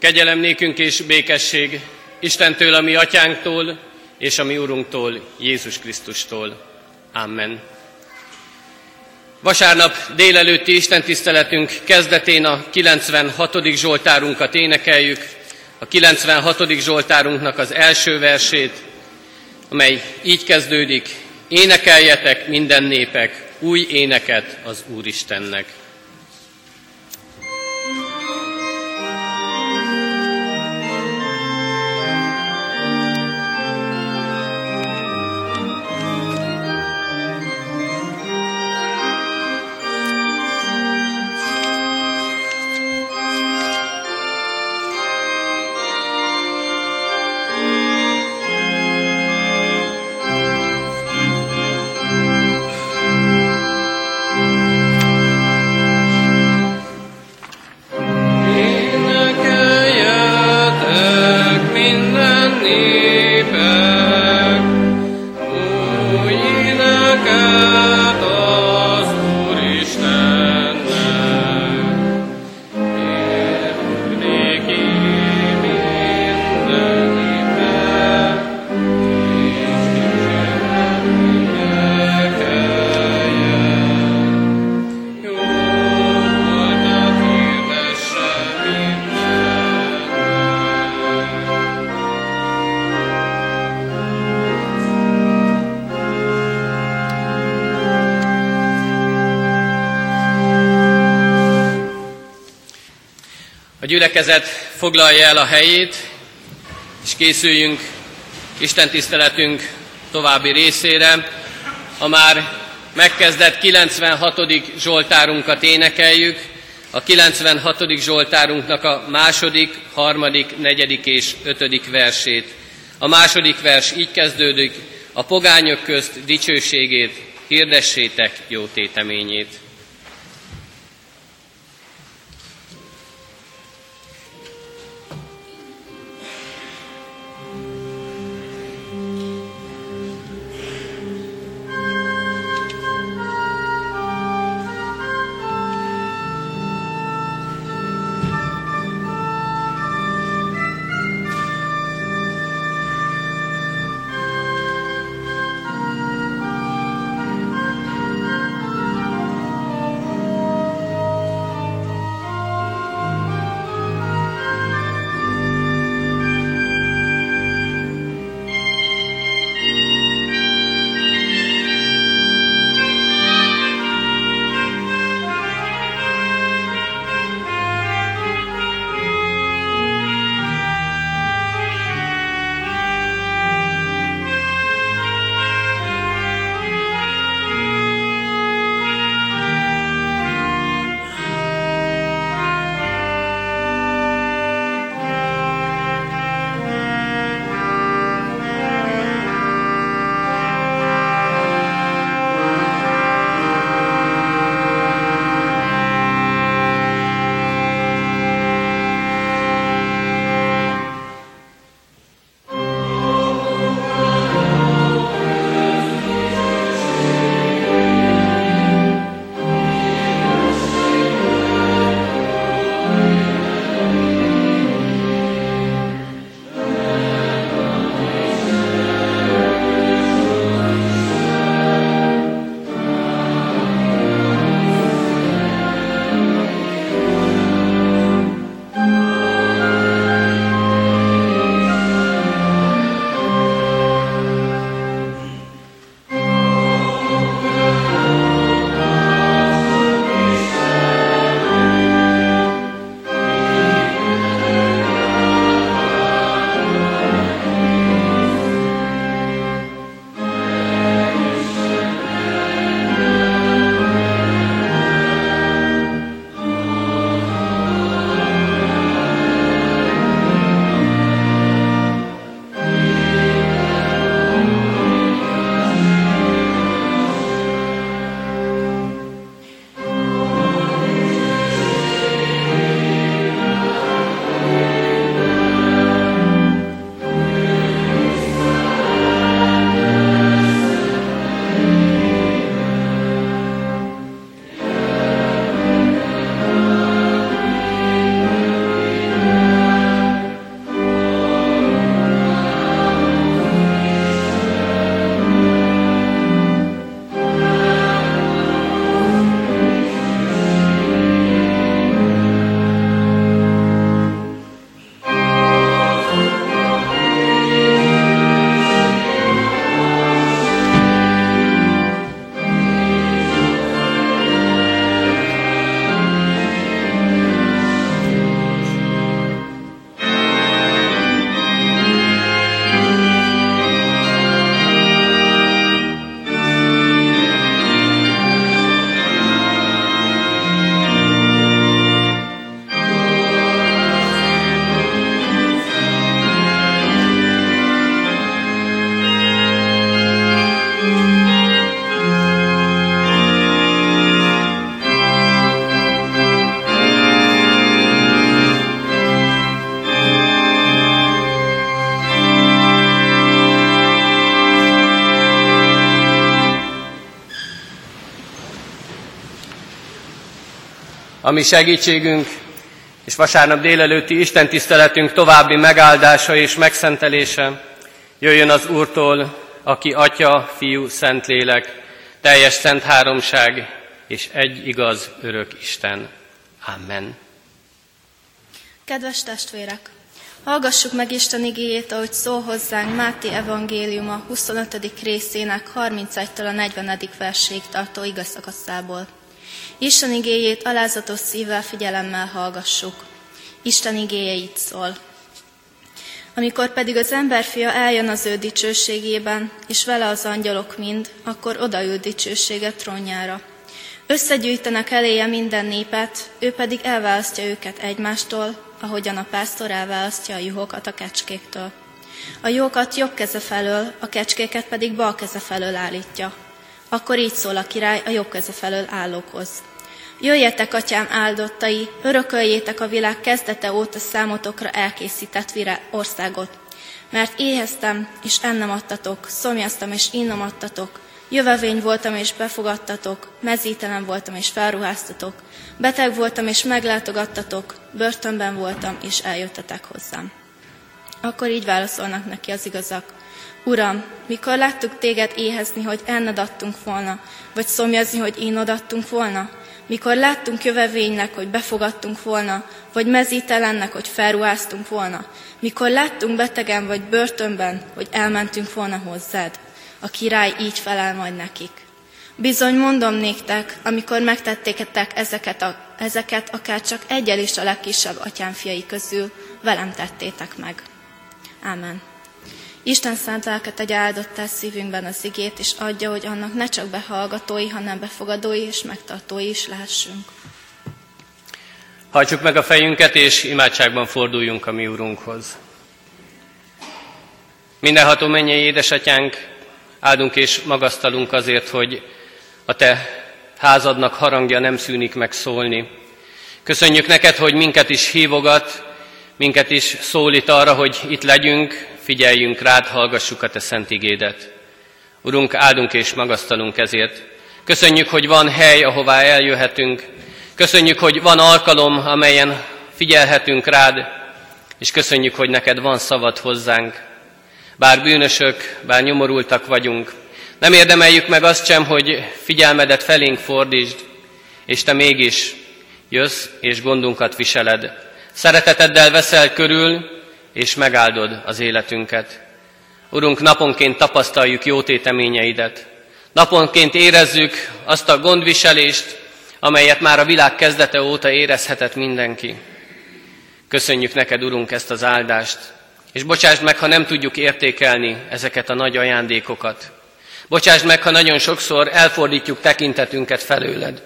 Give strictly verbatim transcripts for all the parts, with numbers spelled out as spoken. Kegyelem nékünk és békesség Istentől, a mi atyánktól, és a mi Urunktól, Jézus Krisztustól. Amen. Vasárnap délelőtti istentiszteletünk kezdetén a kilencvenhatodik Zsoltárunkat énekeljük, a kilencvenhatodik Zsoltárunknak az első versét, amely így kezdődik: énekeljetek minden népek új éneket az Úristennek. A gyülekezet foglalja el a helyét, és készüljünk istentiszteletünk további részére. A már megkezdett kilencvenhatodik Zsoltárunkat énekeljük, a kilencvenhatodik Zsoltárunknak a második, harmadik, negyedik és ötödik versét. A második vers így kezdődik: a pogányok közt dicsőségét hirdessétek, jó téteményét. a mi segítségünk, és vasárnap délelőtti istentiszteletünk további megáldása és megszentelése jöjjön az Úrtól, aki Atya, Fiú, Szentlélek, teljes szent háromság és egy igaz örök Isten. Amen. Kedves testvérek! Hallgassuk meg Isten igéjét, ahogy szól hozzánk Máté evangéliuma huszonötödik részének harmincegytől a negyvenedik verséig tartó ige szakaszából. Isten igéjét alázatos szívvel, figyelemmel hallgassuk. Isten igéje így szól. Amikor pedig az emberfia eljön az ő dicsőségében, és vele az angyalok mind, akkor odaül dicsősége trónjára. Összegyűjtenek eléje minden népet, ő pedig elválasztja őket egymástól, ahogyan a pásztor elválasztja a juhokat a kecskéktől. A juhokat jobb keze felől, a kecskéket pedig bal keze felől állítja. Akkor így szól a király a jobb keze felől állókhoz. Jöjjetek, atyám áldottai, örököljétek a világ kezdete óta számotokra elkészített virá- országot. Mert éheztem, és ennem adtatok, szomjaztam, és innom adtatok, jövevény voltam, és befogadtatok, mezítelen voltam, és felruháztatok, beteg voltam, és meglátogattatok, börtönben voltam, és eljöttetek hozzám. Akkor így válaszolnak neki az igazak. Uram, mikor láttuk téged éhezni, hogy enned adtunk volna, vagy szomjazni, hogy innod adtunk volna? Mikor láttunk jövevénynek, hogy befogadtunk volna, vagy mezítelennek, hogy felruháztunk volna? Mikor láttunk betegen, vagy börtönben, hogy elmentünk volna hozzád? A király így felel majd nekik. Bizony mondom néktek, amikor megtettétek ezeket, a, ezeket akár csak egyel is a legkisebb atyám fiai közül, velem tettétek meg. Amen. Isten szent lelket tegye áldottá szívünkben az igét, és adja, hogy annak ne csak behallgatói, hanem befogadói és megtartói is lássunk. Hajtsuk meg a fejünket, és imádságban forduljunk a mi Úrunkhoz. Mindenható mennyei édesatyánk, áldunk és magasztalunk azért, hogy a te házadnak harangja nem szűnik meg szólni. Köszönjük neked, hogy minket is hívogat, minket is szólít arra, hogy itt legyünk, figyeljünk rád, hallgassuk a te szent igédet. Urunk, áldunk és magasztalunk ezért. Köszönjük, hogy van hely, ahová eljöhetünk. Köszönjük, hogy van alkalom, amelyen figyelhetünk rád, és köszönjük, hogy neked van szavad hozzánk. Bár bűnösök, bár nyomorultak vagyunk, nem érdemeljük meg azt sem, hogy figyelmedet felénk fordítsd, és te mégis jössz, és gondunkat viseled. Szereteteddel veszel körül, és megáldod az életünket. Urunk, naponként tapasztaljuk jó téteményeidet. Naponként érezzük azt a gondviselést, amelyet már a világ kezdete óta érezhetett mindenki. Köszönjük neked, Urunk, ezt az áldást, és bocsásd meg, ha nem tudjuk értékelni ezeket a nagy ajándékokat. Bocsásd meg, ha nagyon sokszor elfordítjuk tekintetünket felőled,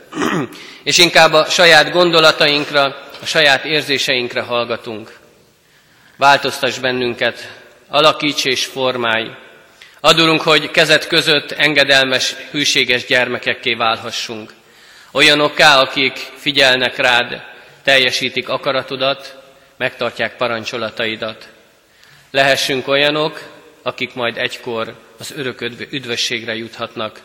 és inkább a saját gondolatainkra, a saját érzéseinkre hallgatunk. Változtass bennünket, alakíts és formálj. Adurunk, hogy kezed között engedelmes, hűséges gyermekekké válhassunk. Olyanokká, akik figyelnek rád, teljesítik akaratodat, megtartják parancsolataidat. Lehessünk olyanok, akik majd egykor az örök üdvösségre juthatnak.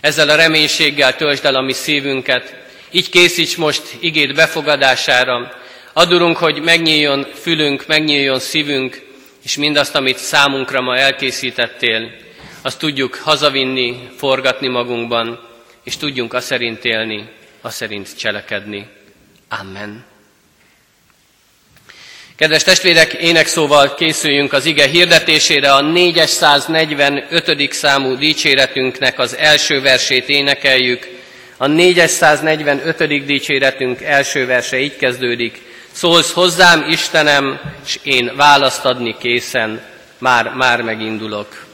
Ezzel a reménységgel töltsd el a mi szívünket, így készíts most igéd befogadására. Add, Urunk, hogy megnyíljon fülünk, megnyíljon szívünk, és mindazt, amit számunkra ma elkészítettél, azt tudjuk hazavinni, forgatni magunkban, és tudjunk aszerint élni, aszerint cselekedni. Amen. Kedves testvérek, énekszóval készüljünk az ige hirdetésére, a négyszáznegyvenötödik számú dicséretünknek az első versét énekeljük. A négyszáznegyvenötödik dicséretünk első verse így kezdődik. Szólsz hozzám, Istenem, s én választ adni készen, már, már megindulok.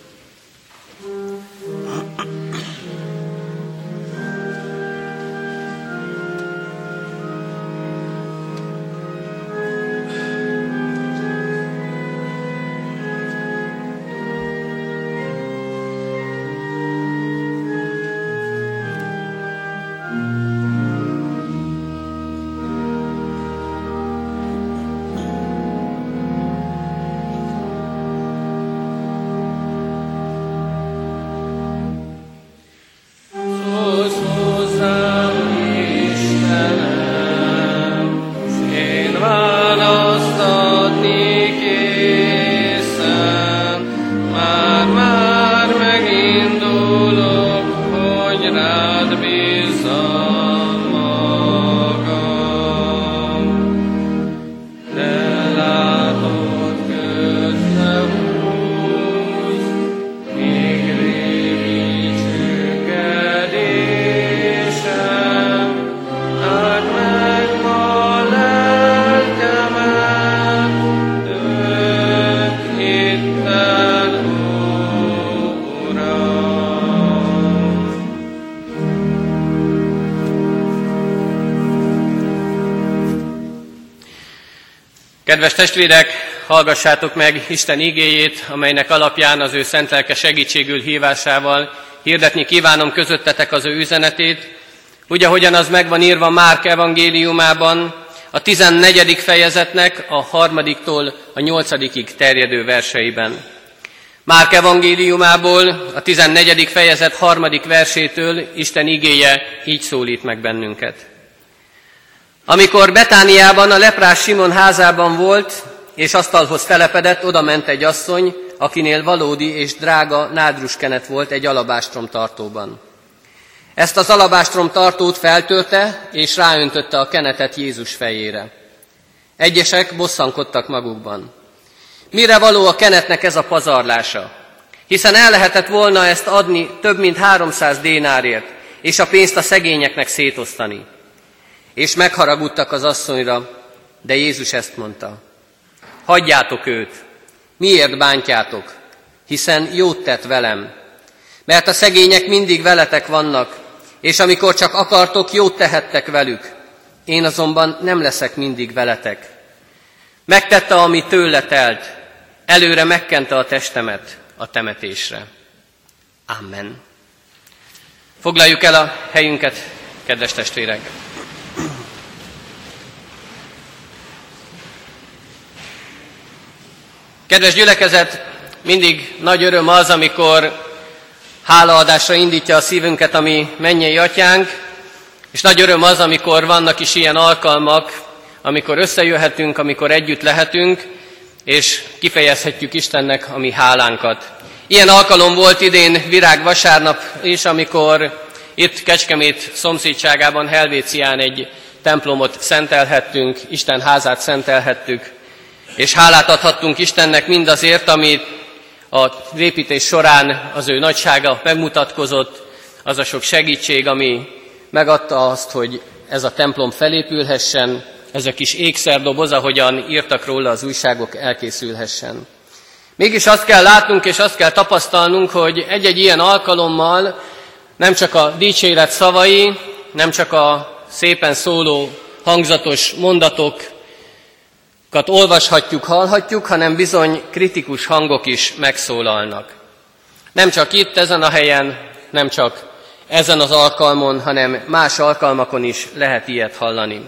Kedves testvérek, hallgassátok meg Isten igéjét, amelynek alapján az ő szent lelke segítségül hívásával hirdetni kívánom közöttetek az ő üzenetét, úgy ahogyan az megvan írva Márk evangéliumában, a tizennegyedik fejezetnek a harmadiktól a nyolcadikig terjedő verseiben. Márk evangéliumából a tizennegyedik fejezet harmadik versétől Isten igéje így szólít meg bennünket. Amikor Betániában a leprás Simon házában volt, és asztalhoz telepedett, oda ment egy asszony, akinél valódi és drága nádruskenet volt egy alabástrom tartóban. Ezt az alabástrom tartót feltörte, és ráöntötte a kenetet Jézus fejére. Egyesek bosszankodtak magukban. Mire való a kenetnek ez a pazarlása? Hiszen el lehetett volna ezt adni több mint háromszáz dénárért, és a pénzt a szegényeknek szétosztani. És megharagudtak az asszonyra, de Jézus ezt mondta. Hagyjátok őt, miért bántjátok, hiszen jót tett velem. Mert a szegények mindig veletek vannak, és amikor csak akartok, jót tehettek velük. Én azonban nem leszek mindig veletek. Megtette, ami tőle telt, előre megkente a testemet a temetésre. Amen. Foglaljuk el a helyünket, kedves testvérek! Kedves gyülekezet, mindig nagy öröm az, amikor hálaadásra indítja a szívünket a mi mennyei atyánk, és nagy öröm az, amikor vannak is ilyen alkalmak, amikor összejöhetünk, amikor együtt lehetünk, és kifejezhetjük Istennek a mi hálánkat. Ilyen alkalom volt idén virágvasárnap is, amikor itt Kecskemét szomszédságában, Helvécián egy templomot szentelhettünk, Isten házát szentelhettük, és hálát adhattunk Istennek mindazért, amit az építés során az ő nagysága megmutatkozott, az a sok segítség, ami megadta azt, hogy ez a templom felépülhessen, ez a kis ékszerdoboz, ahogyan írtak róla az újságok, elkészülhessen. Mégis azt kell látnunk és azt kell tapasztalnunk, hogy egy-egy ilyen alkalommal nem csak a dicséret szavai, nem csak a szépen szóló hangzatos mondatokat olvashatjuk, hallhatjuk, hanem bizony kritikus hangok is megszólalnak. Nem csak itt, ezen a helyen, nem csak ezen az alkalmon, hanem más alkalmakon is lehet ilyet hallani.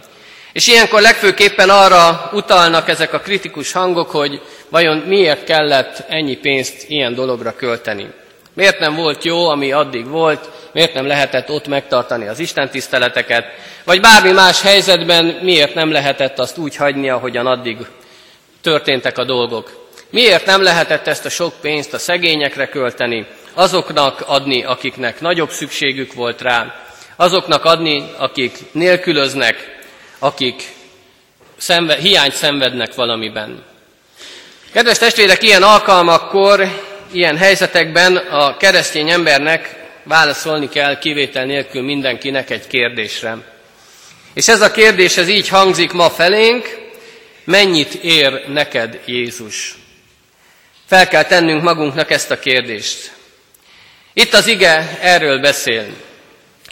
És ilyenkor legfőképpen arra utalnak ezek a kritikus hangok, hogy vajon miért kellett ennyi pénzt ilyen dologra költeni. Miért nem volt jó, ami addig volt, miért nem lehetett ott megtartani az istentiszteleteket, vagy bármi más helyzetben miért nem lehetett azt úgy hagyni, ahogyan addig történtek a dolgok. Miért nem lehetett ezt a sok pénzt a szegényekre költeni, azoknak adni, akiknek nagyobb szükségük volt rá, azoknak adni, akik nélkülöznek, akik szenve, hiányt szenvednek valamiben. Kedves testvérek, ilyen alkalmakkor, ilyen helyzetekben a keresztény embernek válaszolni kell kivétel nélkül mindenkinek egy kérdésre. És ez a kérdés ez így hangzik ma felénk, mennyit ér neked Jézus? Fel kell tennünk magunknak ezt a kérdést. Itt az ige erről beszél.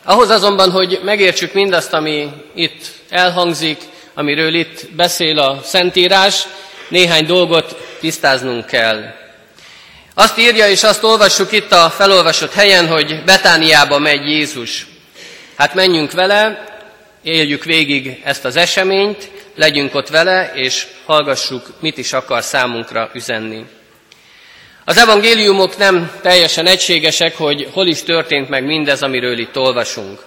Ahhoz azonban, hogy megértsük mindazt, ami itt elhangzik, amiről itt beszél a Szentírás, néhány dolgot tisztáznunk kell. Azt írja, és azt olvassuk itt a felolvasott helyen, hogy Betániába megy Jézus. Hát menjünk vele, éljük végig ezt az eseményt, legyünk ott vele, és hallgassuk, mit is akar számunkra üzenni. Az evangéliumok nem teljesen egységesek, hogy hol is történt meg mindez, amiről itt olvasunk.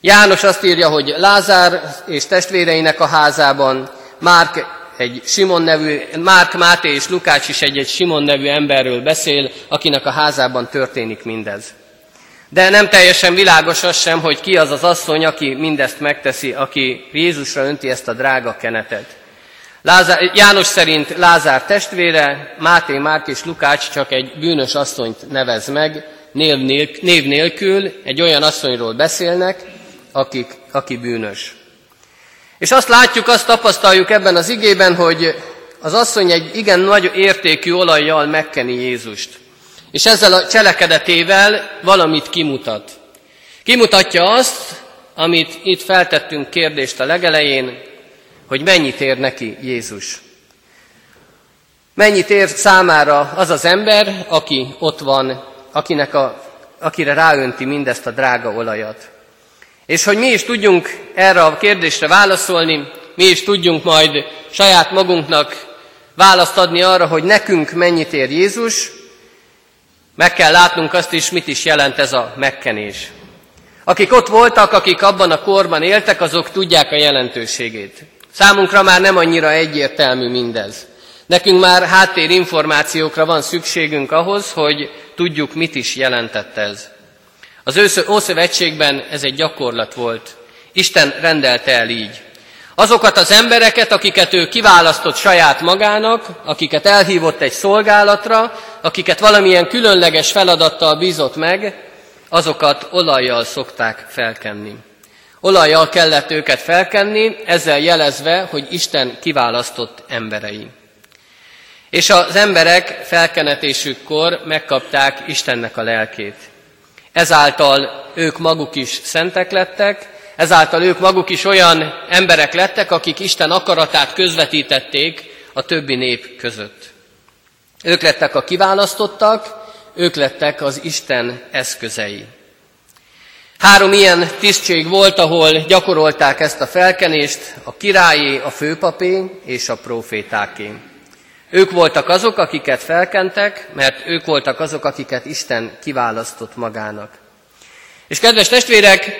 János azt írja, hogy Lázár és testvéreinek a házában, Márk egy Simon nevű, Márk, Máté és Lukács is egy-egy Simon nevű emberről beszél, akinek a házában történik mindez. De nem teljesen világos az sem, hogy ki az az asszony, aki mindezt megteszi, aki Jézusra önti ezt a drága kenetet. Lázár, János szerint Lázár testvére, Máté, Márk és Lukács csak egy bűnös asszonyt nevez meg, név nélkül, név nélkül egy olyan asszonyról beszélnek, akik, aki bűnös. És azt látjuk, azt tapasztaljuk ebben az igében, hogy az asszony egy igen nagy értékű olajjal megkeni Jézust. És ezzel a cselekedetével valamit kimutat. Kimutatja azt, amit itt feltettünk kérdést a legelején, hogy mennyit ér neki Jézus. Mennyit ér számára az az ember, aki ott van, akinek a, akire ráönti mindezt a drága olajat. És hogy mi is tudjunk erre a kérdésre válaszolni, mi is tudjunk majd saját magunknak választ adni arra, hogy nekünk mennyit ér Jézus, meg kell látnunk azt is, mit is jelent ez a megkenés. Akik ott voltak, akik abban a korban éltek, azok tudják a jelentőségét. Számunkra már nem annyira egyértelmű mindez. Nekünk már háttérinformációkra van szükségünk ahhoz, hogy tudjuk, mit is jelentett ez. Az Ószövetségben ez egy gyakorlat volt. Isten rendelte el így. Azokat az embereket, akiket ő kiválasztott saját magának, akiket elhívott egy szolgálatra, akiket valamilyen különleges feladattal bízott meg, azokat olajjal szokták felkenni. Olajjal kellett őket felkenni, ezzel jelezve, hogy Isten kiválasztott emberei. És az emberek felkenetésükkor megkapták Istennek a lelkét. Ezáltal ők maguk is szentek lettek, ezáltal ők maguk is olyan emberek lettek, akik Isten akaratát közvetítették a többi nép között. Ők lettek a kiválasztottak, ők lettek az Isten eszközei. Három ilyen tisztség volt, ahol gyakorolták ezt a felkenést, a királyé, a főpapé és a prófétáké. Ők voltak azok, akiket felkentek, mert ők voltak azok, akiket Isten kiválasztott magának. És kedves testvérek,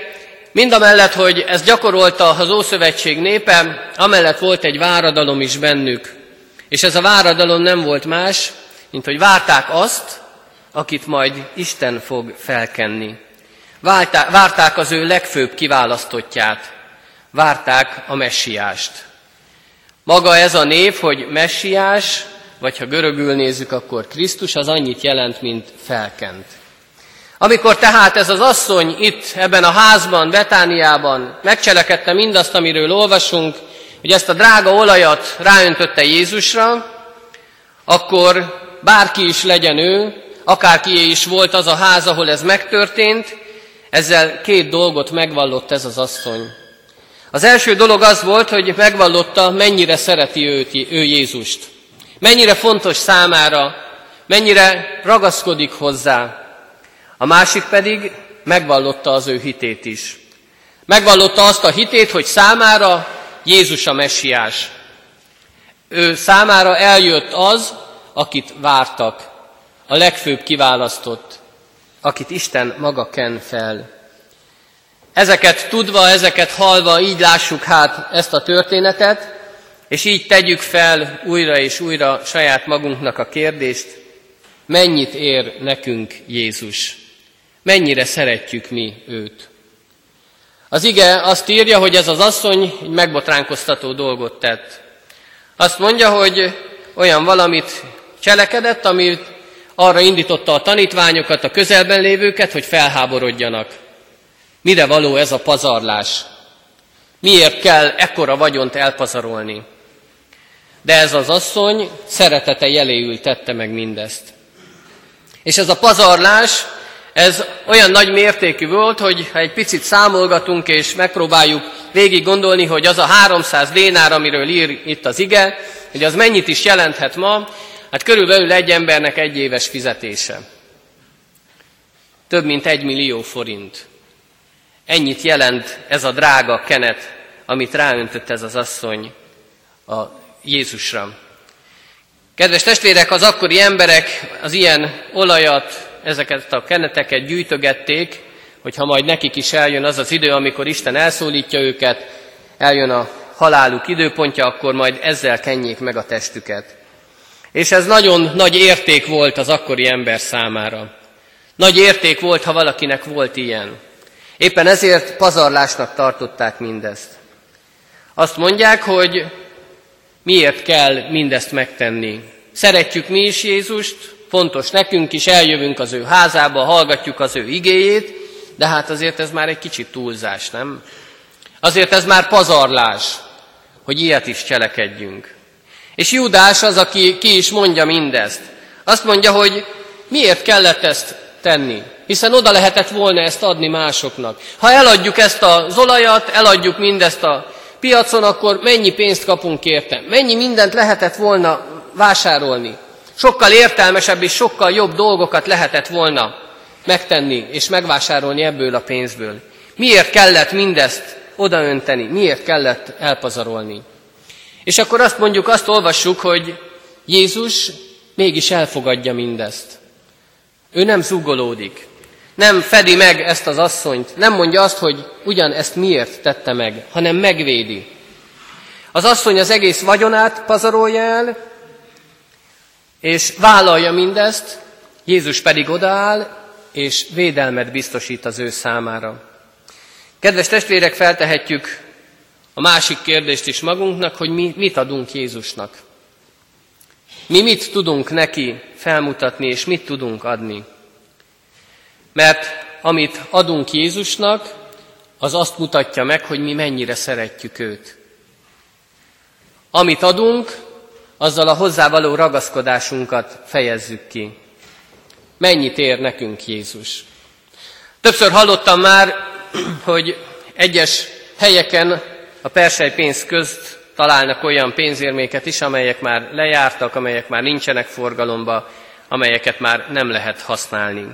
mindamellett, hogy ezt gyakorolta az Ószövetség népe, amellett volt egy váradalom is bennük. És ez a váradalom nem volt más, mint hogy várták azt, akit majd Isten fog felkenni. Várták az ő legfőbb kiválasztottját, várták a messiást. Maga ez a név, hogy messiás, vagy ha görögül nézzük, akkor Krisztus, az annyit jelent, mint felkent. Amikor tehát ez az asszony itt, ebben a házban, Betániában megcselekedte mindazt, amiről olvasunk, hogy ezt a drága olajat ráöntötte Jézusra, akkor bárki is legyen ő, akárkié is volt az a ház, ahol ez megtörtént, ezzel két dolgot megvallott ez az asszony. Az első dolog az volt, hogy megvallotta, mennyire szereti őt, ő Jézust. Mennyire fontos számára, mennyire ragaszkodik hozzá. A másik pedig megvallotta az ő hitét is. Megvallotta azt a hitét, hogy számára Jézus a messiás. Ő számára eljött az, akit vártak. A legfőbb kiválasztott, akit Isten maga ken fel. Ezeket tudva, ezeket hallva, így lássuk hát ezt a történetet, és így tegyük fel újra és újra saját magunknak a kérdést, mennyit ér nekünk Jézus? Mennyire szeretjük mi őt? Az ige azt írja, hogy ez az asszony egy megbotránkoztató dolgot tett. Azt mondja, hogy olyan valamit cselekedett, amit arra indította a tanítványokat, a közelben lévőket, hogy felháborodjanak. Mire való ez a pazarlás? Miért kell ekkora vagyont elpazarolni? De ez az asszony szeretete jeléül tette meg mindezt. És ez a pazarlás, ez olyan nagy mértékű volt, hogy ha egy picit számolgatunk és megpróbáljuk végig gondolni, hogy az a háromszáz dénár, amiről ír itt az ige, hogy az mennyit is jelenthet ma, hát körülbelül egy embernek egy éves fizetése. Több mint egy millió forint. Ennyit jelent ez a drága kenet, amit ráöntött ez az asszony a Jézusra. Kedves testvérek, az akkori emberek az ilyen olajat, ezeket a keneteket gyűjtögették, hogyha majd nekik is eljön az az idő, amikor Isten elszólítja őket, eljön a haláluk időpontja, akkor majd ezzel kenjék meg a testüket. És ez nagyon nagy érték volt az akkori ember számára. Nagy érték volt, ha valakinek volt ilyen. Éppen ezért pazarlásnak tartották mindezt. Azt mondják, hogy miért kell mindezt megtenni. Szeretjük mi is Jézust, fontos nekünk is, eljövünk az ő házába, hallgatjuk az ő igéjét, de hát azért ez már egy kicsit túlzás, nem? Azért ez már pazarlás, hogy ilyet is cselekedjünk. És Júdás az, aki ki is mondja mindezt. Azt mondja, hogy miért kellett ezt tenni, hiszen oda lehetett volna ezt adni másoknak. Ha eladjuk ezt az olajat, eladjuk mindezt a piacon, akkor mennyi pénzt kapunk érte? Mennyi mindent lehetett volna vásárolni. Sokkal értelmesebb és sokkal jobb dolgokat lehetett volna megtenni és megvásárolni ebből a pénzből. Miért kellett mindezt odaönteni? Miért kellett elpazarolni? És akkor azt mondjuk, azt olvassuk, hogy Jézus mégis elfogadja mindezt. Ő nem zúgolódik, nem fedi meg ezt az asszonyt, nem mondja azt, hogy ugyan ezt miért tette meg, hanem megvédi. Az asszony az egész vagyonát pazarolja el, és vállalja mindezt, Jézus pedig odaáll, és védelmet biztosít az ő számára. Kedves testvérek, feltehetjük a másik kérdést is magunknak, hogy mi mit adunk Jézusnak. Mi mit tudunk neki felmutatni, és mit tudunk adni. Mert amit adunk Jézusnak, az azt mutatja meg, hogy mi mennyire szeretjük őt. Amit adunk, azzal a hozzávaló ragaszkodásunkat fejezzük ki. Mennyit ér nekünk Jézus? Többször hallottam már, hogy egyes helyeken a perselypénz közt találnak olyan pénzérméket is, amelyek már lejártak, amelyek már nincsenek forgalomba, amelyeket már nem lehet használni.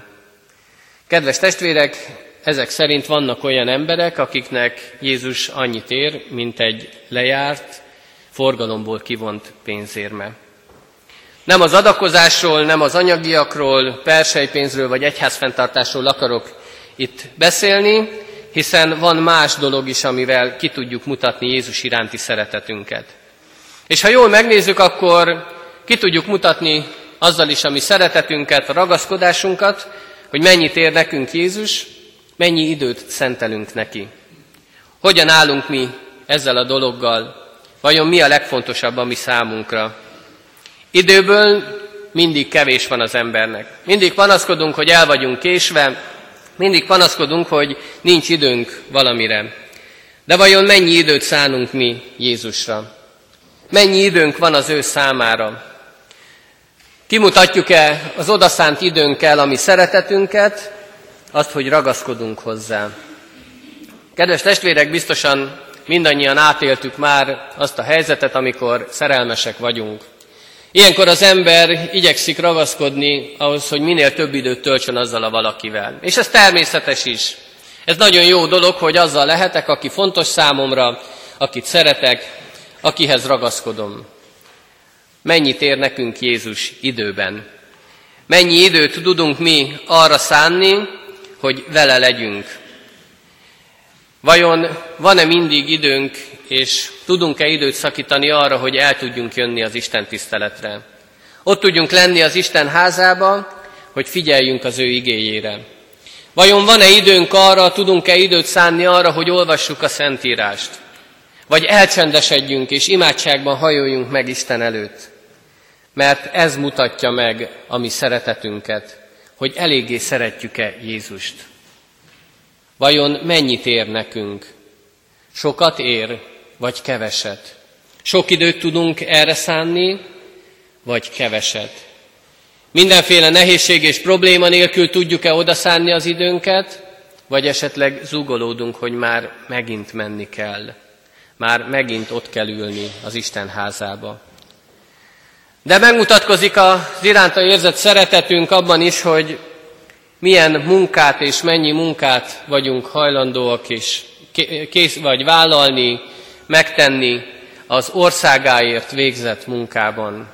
Kedves testvérek, ezek szerint vannak olyan emberek, akiknek Jézus annyit ér, mint egy lejárt, forgalomból kivont pénzérme. Nem az adakozásról, nem az anyagiakról, perselypénzről vagy egyházfenntartásról akarok itt beszélni, hiszen van más dolog is, amivel ki tudjuk mutatni Jézus iránti szeretetünket. És ha jól megnézzük, akkor ki tudjuk mutatni azzal is a mi szeretetünket, a ragaszkodásunkat, hogy mennyit ér nekünk Jézus, mennyi időt szentelünk neki. Hogyan állunk mi ezzel a dologgal? Vajon mi a legfontosabb a mi számunkra? Időből mindig kevés van az embernek. Mindig panaszkodunk, hogy el vagyunk késve, mindig panaszkodunk, hogy nincs időnk valamire. De vajon mennyi időt szánunk mi Jézusra? Mennyi időnk van az ő számára? Kimutatjuk-e az odaszánt időnkkel a mi szeretetünket, azt, hogy ragaszkodunk hozzá? Kedves testvérek, biztosan mindannyian átéltük már azt a helyzetet, amikor szerelmesek vagyunk. Ilyenkor az ember igyekszik ragaszkodni ahhoz, hogy minél több időt töltsön azzal a valakivel. És ez természetes is. Ez nagyon jó dolog, hogy azzal lehetek, aki fontos számomra, akit szeretek, akihez ragaszkodom. Mennyit ér nekünk Jézus időben? Mennyi időt tudunk mi arra szánni, hogy vele legyünk? Vajon van-e mindig időnk, és tudunk-e időt szakítani arra, hogy el tudjunk jönni az Isten tiszteletre? Ott tudjunk lenni az Isten házába, hogy figyeljünk az ő igéjére. Vajon van-e időnk arra, tudunk-e időt szánni arra, hogy olvassuk a Szentírást? Vagy elcsendesedjünk és imádságban hajoljunk meg Isten előtt? Mert ez mutatja meg a mi szeretetünket, hogy eléggé szeretjük-e Jézust. Vajon mennyit ér nekünk? Sokat ér, vagy keveset? Sok időt tudunk erre szánni, vagy keveset? Mindenféle nehézség és probléma nélkül tudjuk-e odaszánni az időnket, vagy esetleg zúgolódunk, hogy már megint menni kell? Már megint ott kell ülni az Isten házába. De megmutatkozik az iránta érzett szeretetünk abban is, hogy milyen munkát és mennyi munkát vagyunk hajlandóak és kész vagy vállalni, megtenni az országáért végzett munkában.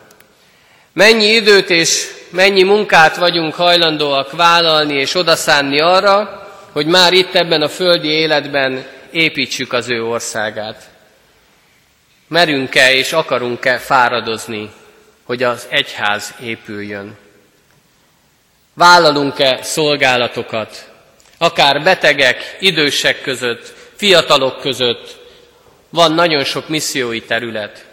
Mennyi időt és mennyi munkát vagyunk hajlandóak vállalni és odaszánni arra, hogy már itt ebben a földi életben építsük az ő országát. Merünk-e és akarunk-e fáradozni, hogy az egyház épüljön? Vállalunk-e szolgálatokat, akár betegek, idősek között, fiatalok között? Van nagyon sok missziói terület.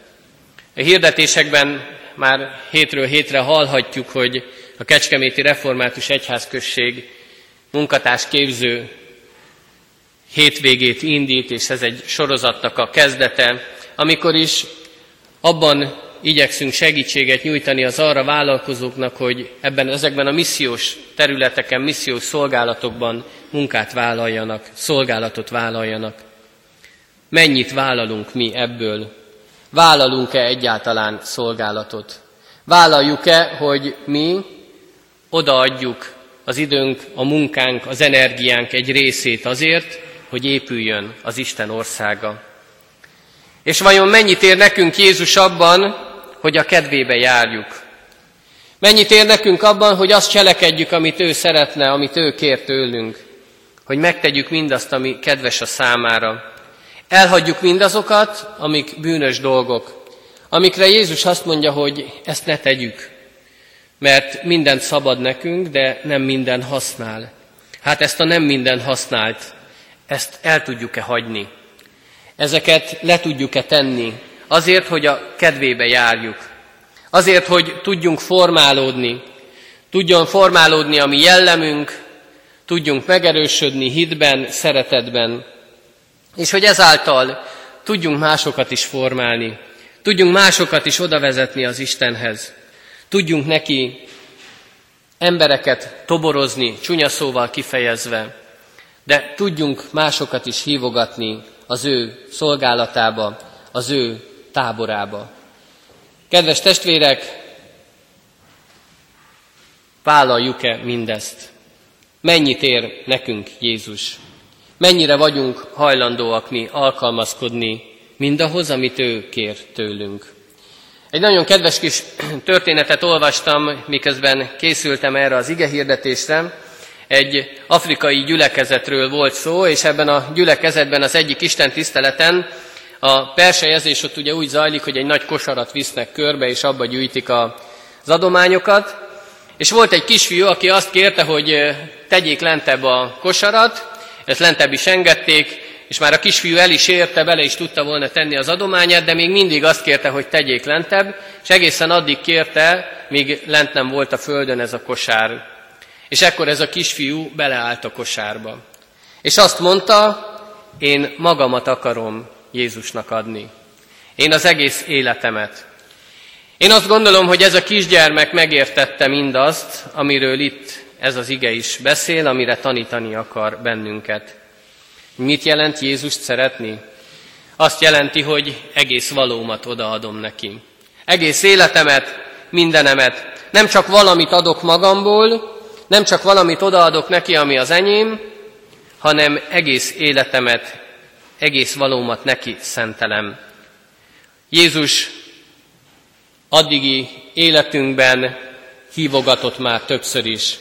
A hirdetésekben már hétről hétre hallhatjuk, hogy a Kecskeméti Református Egyházközség munkatársképző hétvégét indít, és ez egy sorozatnak a kezdete, amikor is abban igyekszünk segítséget nyújtani az arra vállalkozóknak, hogy ebben, ezekben a missziós területeken, missziós szolgálatokban munkát vállaljanak, szolgálatot vállaljanak. Mennyit vállalunk mi ebből? Vállalunk-e egyáltalán szolgálatot? Vállaljuk-e, hogy mi odaadjuk az időnk, a munkánk, az energiánk egy részét azért, hogy épüljön az Isten országa. És vajon mennyit ér nekünk Jézus abban, hogy a kedvébe járjuk? Mennyit ér nekünk abban, hogy azt cselekedjük, amit ő szeretne, amit ő kér tőlünk? Hogy megtegyük mindazt, ami kedves a számára. Elhagyjuk mindazokat, amik bűnös dolgok, amikre Jézus azt mondja, hogy ezt ne tegyük, mert mindent szabad nekünk, de nem minden használ. Hát ezt a nem minden használt, ezt el tudjuk-e hagyni? Ezeket le tudjuk-e tenni? Azért, hogy a kedvébe járjuk. Azért, hogy tudjunk formálódni. Tudjon formálódni a mi jellemünk, tudjunk megerősödni hitben, szeretetben. És hogy ezáltal tudjunk másokat is formálni. Tudjunk másokat is odavezetni az Istenhez. Tudjunk neki embereket toborozni, csúnya szóval kifejezve, de tudjunk másokat is hívogatni az ő szolgálatába, az ő táborába. Kedves testvérek, vállaljuk-e mindezt? Mennyit ér nekünk Jézus? Mennyire vagyunk hajlandóak mi alkalmazkodni mindahhoz, amit ő kér tőlünk? Egy nagyon kedves kis történetet olvastam, miközben készültem erre az igehirdetésre. Egy afrikai gyülekezetről volt szó, és ebben a gyülekezetben az egyik istentiszteleten a persejezés ott ugye úgy zajlik, hogy egy nagy kosarat visznek körbe, és abba gyűjtik az adományokat. És volt egy kisfiú, aki azt kérte, hogy tegyék lentebb a kosarat, ezt lentebb is engedték, és már a kisfiú el is érte, bele is tudta volna tenni az adományát, de még mindig azt kérte, hogy tegyék lentebb, és egészen addig kérte, míg lent nem volt a földön ez a kosár. És ekkor ez a kisfiú beleállt a kosárba. És azt mondta, én magamat akarom Jézusnak adni. Én az egész életemet. Én azt gondolom, hogy ez a kisgyermek megértette mindazt, amiről itt ez az ige is beszél, amire tanítani akar bennünket. Mit jelent Jézust szeretni? Azt jelenti, hogy egész valómat odaadom neki. Egész életemet, mindenemet. Nem csak valamit adok magamból, nem csak valamit odaadok neki, ami az enyém, hanem egész életemet, egész valómat neki szentelem. Jézus addigi életünkben hívogatott már többször is.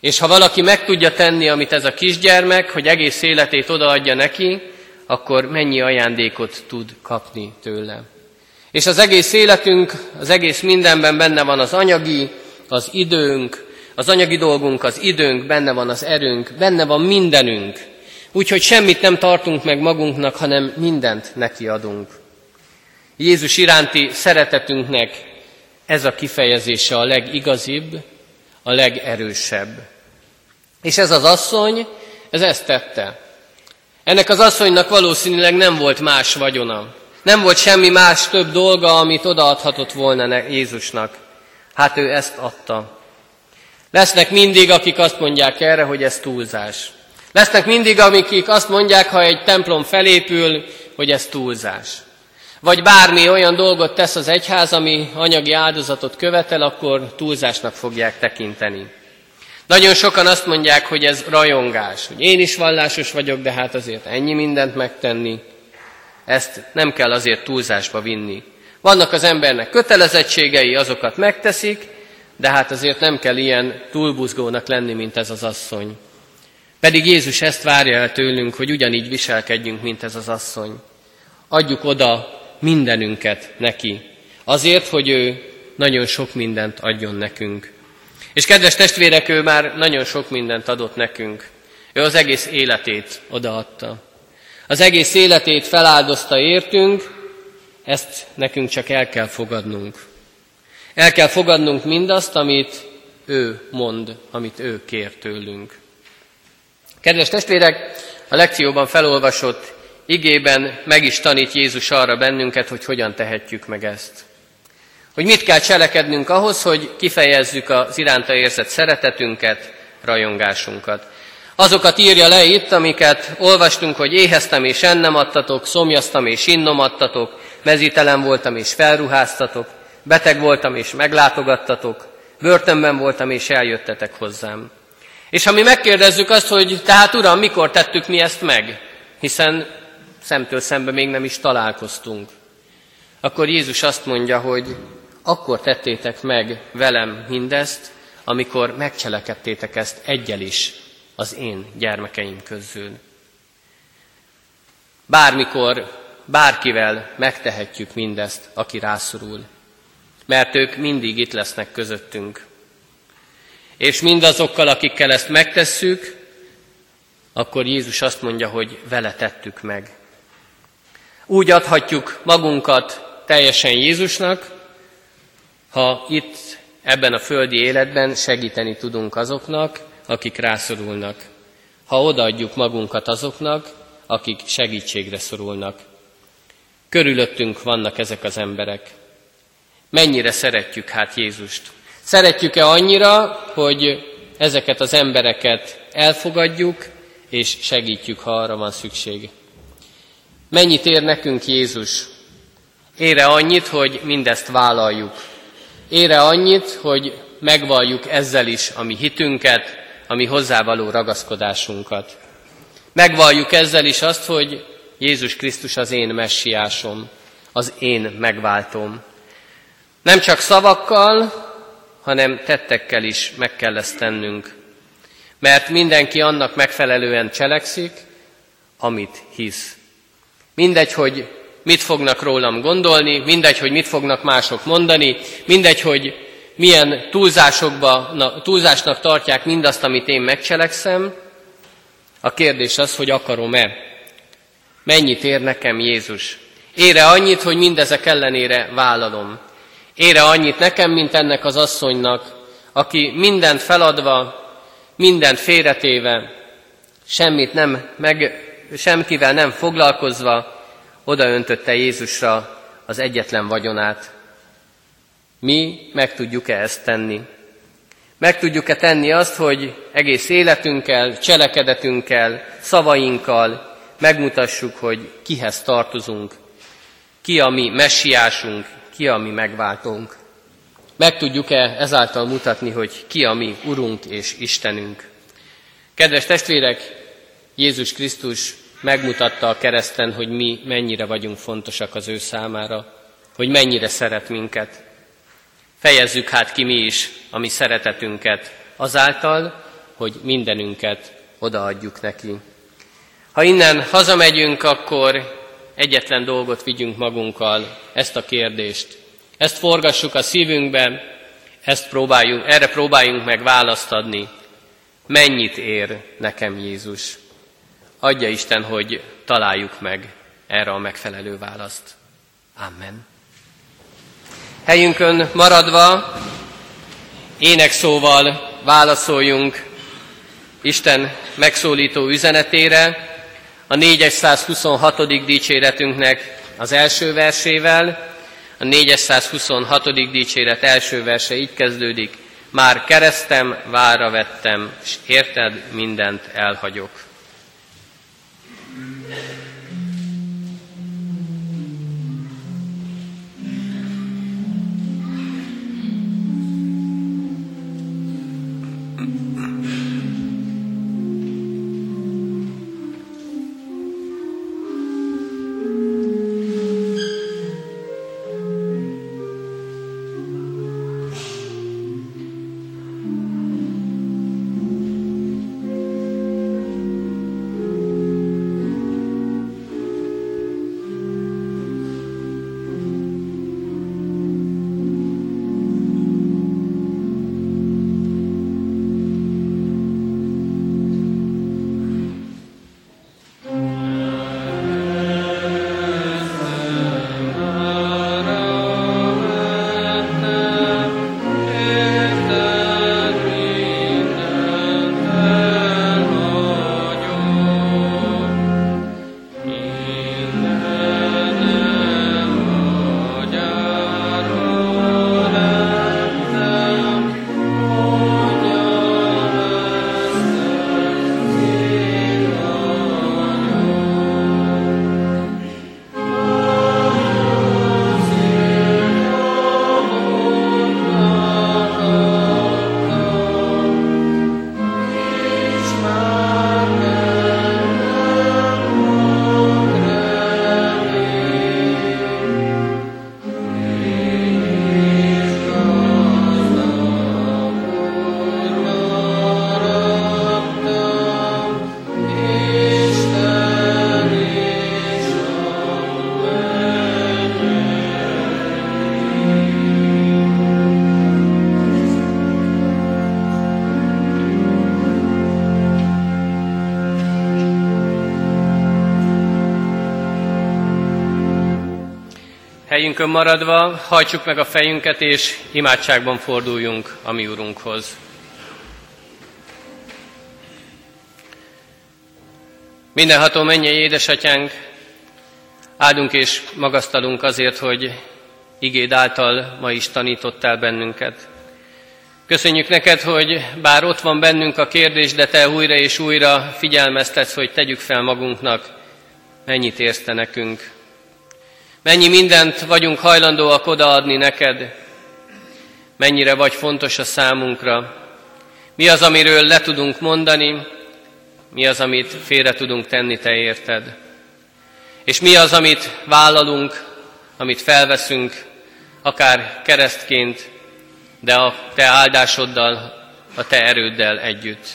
És ha valaki meg tudja tenni, amit ez a kisgyermek, hogy egész életét odaadja neki, akkor mennyi ajándékot tud kapni tőle. És az egész életünk, az egész mindenben benne van az anyagi, az időnk, az anyagi dolgunk, az időnk, benne van az erőnk, benne van mindenünk. Úgyhogy semmit nem tartunk meg magunknak, hanem mindent neki adunk. Jézus iránti szeretetünknek ez a kifejezése a legigazibb, a legerősebb. És ez az asszony, ez ezt tette. Ennek az asszonynak valószínűleg nem volt más vagyona. Nem volt semmi más több dolga, amit odaadhatott volna Jézusnak. Hát ő ezt adta. Lesznek mindig, akik azt mondják erre, hogy ez túlzás. Lesznek mindig, akik azt mondják, ha egy templom felépül, hogy ez túlzás. Vagy bármi olyan dolgot tesz az egyház, ami anyagi áldozatot követel, akkor túlzásnak fogják tekinteni. Nagyon sokan azt mondják, hogy ez rajongás, hogy én is vallásos vagyok, de hát azért ennyi mindent megtenni. Ezt nem kell azért túlzásba vinni. Vannak az embernek kötelezettségei, azokat megteszik, de hát azért nem kell ilyen túlbuzgónak lenni, mint ez az asszony. Pedig Jézus ezt várja el tőlünk, hogy ugyanígy viselkedjünk, mint ez az asszony. Adjuk oda mindenünket neki, azért, hogy ő nagyon sok mindent adjon nekünk. És kedves testvérek, ő már nagyon sok mindent adott nekünk. Ő az egész életét odaadta. Az egész életét feláldozta értünk, ezt nekünk csak el kell fogadnunk. El kell fogadnunk mindazt, amit ő mond, amit ő kér tőlünk. Kedves testvérek, a lekcióban felolvasott igében meg is tanít Jézus arra bennünket, hogy hogyan tehetjük meg ezt. Hogy mit kell cselekednünk ahhoz, hogy kifejezzük az iránta érzett szeretetünket, rajongásunkat. Azokat írja le itt, amiket olvastunk, hogy éheztem és ennem adtatok, szomjaztam és innom adtatok, mezítelen voltam és felruháztatok, beteg voltam és meglátogattatok, börtönben voltam és eljöttetek hozzám. És ha mi megkérdezzük azt, hogy tehát Uram, mikor tettük mi ezt meg, hiszen szemtől szembe még nem is találkoztunk, akkor Jézus azt mondja, hogy akkor tettétek meg velem mindezt, amikor megcselekedtétek ezt egyel is az én gyermekeim közül. Bármikor, bárkivel megtehetjük mindezt, aki rászorul, mert ők mindig itt lesznek közöttünk. És mindazokkal, akikkel ezt megtesszük, akkor Jézus azt mondja, hogy vele tettük meg. Úgy adhatjuk magunkat teljesen Jézusnak, ha itt, ebben a földi életben segíteni tudunk azoknak, akik rászorulnak. Ha odaadjuk magunkat azoknak, akik segítségre szorulnak. Körülöttünk vannak ezek az emberek. Mennyire szeretjük hát Jézust? Szeretjük-e annyira, hogy ezeket az embereket elfogadjuk, és segítjük, ha arra van szükség? Mennyit ér nekünk Jézus? Ére annyit, hogy mindezt vállaljuk. Ére annyit, hogy megvalljuk ezzel is a mi hitünket, a mi hozzávaló ragaszkodásunkat. Megvalljuk ezzel is azt, hogy Jézus Krisztus az én messiásom, az én megváltóm. Nem csak szavakkal, hanem tettekkel is meg kell ezt tennünk. Mert mindenki annak megfelelően cselekszik, amit hisz. Mindegy, hogy mit fognak rólam gondolni, mindegy, hogy mit fognak mások mondani, mindegy, hogy milyen túlzásokba, na, túlzásnak tartják mindazt, amit én megcselekszem. A kérdés az, hogy akarom-e. Mennyit ér nekem Jézus? Ére annyit, hogy mindezek ellenére vállalom. Ére annyit nekem, mint ennek az asszonynak, aki mindent feladva, mindent félretéve, semmit nem, meg, semkivel nem foglalkozva, odaöntötte Jézusra az egyetlen vagyonát. Mi meg tudjuk-e ezt tenni? Meg tudjuk-e tenni azt, hogy egész életünkkel, cselekedetünkkel, szavainkkal megmutassuk, hogy kihez tartozunk, ki a mi messiásunk, ki a mi megváltónk. Meg tudjuk-e ezáltal mutatni, hogy ki a mi Urunk és Istenünk. Kedves testvérek, Jézus Krisztus megmutatta a kereszten, hogy mi mennyire vagyunk fontosak az ő számára, hogy mennyire szeret minket. Fejezzük hát ki mi is a mi szeretetünket azáltal, hogy mindenünket odaadjuk neki. Ha innen hazamegyünk, akkor egyetlen dolgot vigyünk magunkkal, ezt a kérdést. Ezt forgassuk a szívünkbe, ezt próbáljunk, erre próbáljunk meg választ adni. Mennyit ér nekem Jézus? Adja Isten, hogy találjuk meg erre a megfelelő választ. Amen. Helyünkön maradva énekszóval válaszoljunk Isten megszólító üzenetére, a négyszázhuszonhatodik dicséretünknek az első versével. A négyszázhuszonhatodik dicséret első verse így kezdődik: Már keresztem, várra vettem, s érted, mindent elhagyok. fejünkön maradva, hajtsuk meg a fejünket, és imádságban forduljunk a mi Urunkhoz. Mindenható mennyei édesatyánk, áldunk és magasztalunk azért, hogy igéd által ma is tanítottál bennünket. Köszönjük neked, hogy bár ott van bennünk a kérdés, de te újra és újra figyelmeztetsz, hogy tegyük fel magunknak, mennyit érsz te nekünk. Mennyi mindent vagyunk hajlandóak odaadni neked, mennyire vagy fontos a számunkra. Mi az, amiről le tudunk mondani, mi az, amit félre tudunk tenni te érted. És mi az, amit vállalunk, amit felveszünk, akár keresztként, de a te áldásoddal, a te erőddel együtt.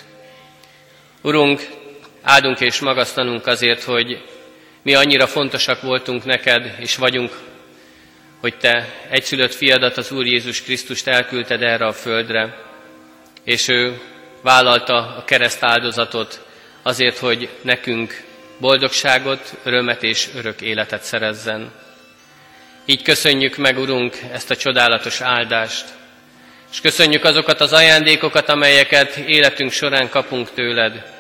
Urunk, áldunk és magasztalunk azért, hogy mi annyira fontosak voltunk neked, és vagyunk, hogy te egyszülött fiadat, az Úr Jézus Krisztust elküldted erre a földre, és ő vállalta a kereszt áldozatot azért, hogy nekünk boldogságot, örömet és örök életet szerezzen. Így köszönjük meg, Urunk, ezt a csodálatos áldást, és köszönjük azokat az ajándékokat, amelyeket életünk során kapunk tőled.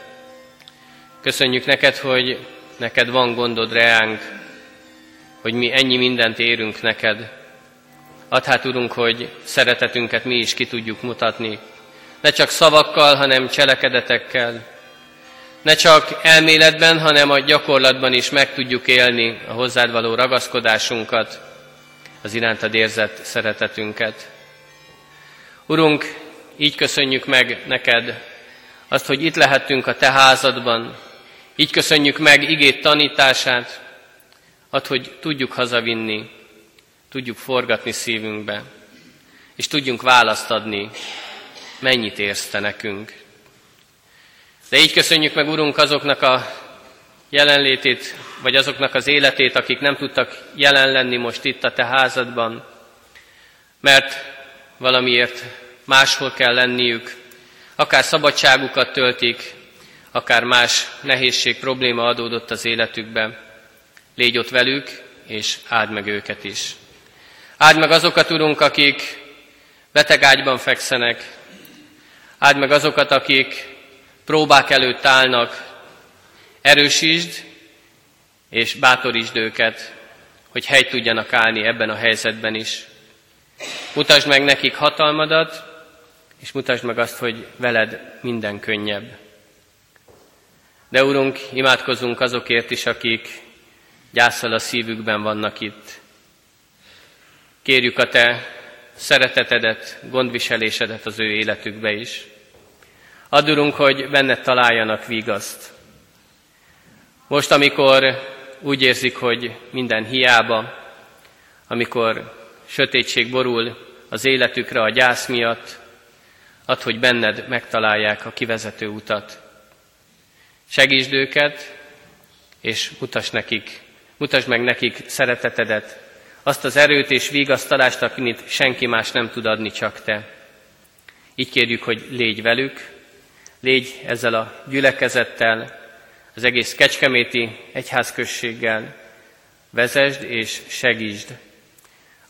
Köszönjük neked, hogy neked van gondod reánk, hogy mi ennyi mindent érünk neked. Add hát, Urunk, hogy szeretetünket mi is ki tudjuk mutatni. Ne csak szavakkal, hanem cselekedetekkel. Ne csak elméletben, hanem a gyakorlatban is meg tudjuk élni a hozzád való ragaszkodásunkat, az irántad érzett szeretetünket. Urunk, így köszönjük meg neked azt, hogy itt lehettünk a te házadban. Így köszönjük meg igéd tanítását, azt, hogy tudjuk hazavinni, tudjuk forgatni szívünkbe, és tudjunk választ adni, mennyit érsz te nekünk. De így köszönjük meg, Urunk, azoknak a jelenlétét, vagy azoknak az életét, akik nem tudtak jelen lenni most itt a te házadban, mert valamiért máshol kell lenniük, akár szabadságukat töltik, akár más nehézség, probléma adódott az életükbe. Légy ott velük, és áld meg őket is. Áld meg azokat, Urunk, akik betegágyban fekszenek. Áld meg azokat, akik próbák előtt állnak. Erősítsd, és bátorítsd őket, hogy helyt tudjanak állni ebben a helyzetben is. Mutasd meg nekik hatalmadat, és mutasd meg azt, hogy veled minden könnyebb. De Urunk, imádkozzunk azokért is, akik gyászsal a szívükben vannak itt. Kérjük a te szeretetedet, gondviselésedet az ő életükbe is. Add, Urunk, hogy benned találjanak vigaszt. Most, amikor úgy érzik, hogy minden hiába, amikor sötétség borul az életükre a gyász miatt, add, hogy benned megtalálják a kivezető utat. Segítsd őket, és mutasd nekik, mutasd meg nekik szeretetedet, azt az erőt és vigasztalást, amit senki más nem tud adni, csak te. Így kérjük, hogy légy velük, légy ezzel a gyülekezettel, az egész kecskeméti egyházközséggel, vezesd és segítsd.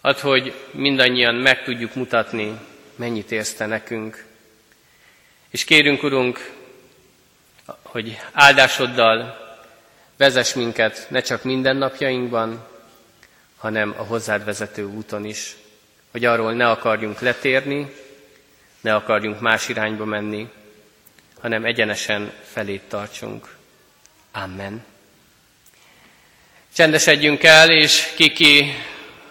Add, hogy mindannyian meg tudjuk mutatni, mennyit érsz te nekünk. És kérünk, Urunk, hogy áldásoddal vezess minket ne csak mindennapjainkban, hanem a hozzád vezető úton is, hogy arról ne akarjunk letérni, ne akarjunk más irányba menni, hanem egyenesen felét tartsunk. Amen. Csendesedjünk el, és kiki,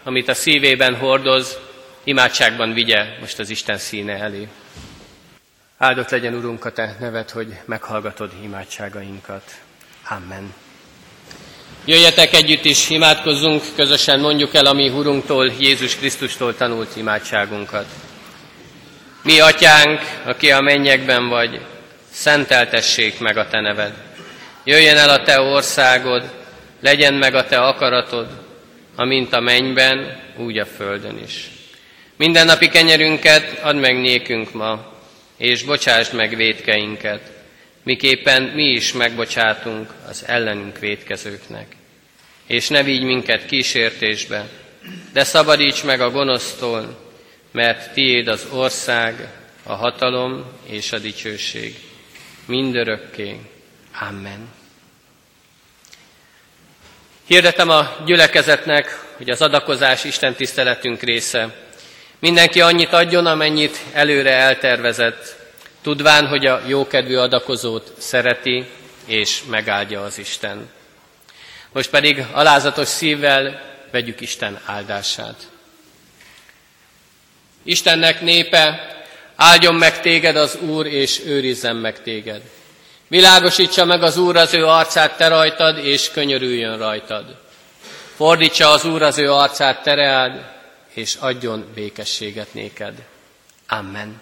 amit a szívében hordoz, imádságban vigye most az Isten színe elé. Áldott legyen, Urunk, a te neved, hogy meghallgatod imádságainkat. Amen. Jöjjetek együtt is, imádkozzunk, közösen mondjuk el a mi Urunktól, Jézus Krisztustól tanult imádságunkat. Mi atyánk, aki a mennyekben vagy, szenteltessék meg a te neved. Jöjjön el a te országod, legyen meg a te akaratod, amint a mennyben, úgy a földön is. Mindennapi kenyerünket add meg nékünk ma, és bocsásd meg vétkeinket, miképpen mi is megbocsátunk az ellenünk vétkezőknek. És ne vigy minket kísértésbe, de szabadíts meg a gonosztól, mert tiéd az ország, a hatalom és a dicsőség. Mindörökké. Amen. Hirdetem a gyülekezetnek, hogy az adakozás Isten tiszteletünk része. Mindenki annyit adjon, amennyit előre eltervezett, tudván, hogy a jókedvű adakozót szereti és megáldja az Isten. Most pedig alázatos szívvel vegyük Isten áldását. Istennek népe, áldjon meg téged az Úr, és őrizzen meg téged. Világosítsa meg az Úr az ő arcát te rajtad, és könyörüljön rajtad. Fordítsa az Úr az ő arcát te reád, és adjon békességet néked. Amen.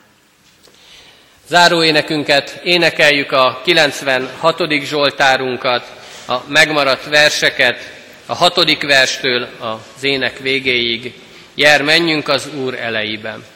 Záró énekünket énekeljük, a kilencvenhatodik zsoltárunkat, a megmaradt verseket, a hatodik verstől az ének végéig. Jár, menjünk az Úr eleibe.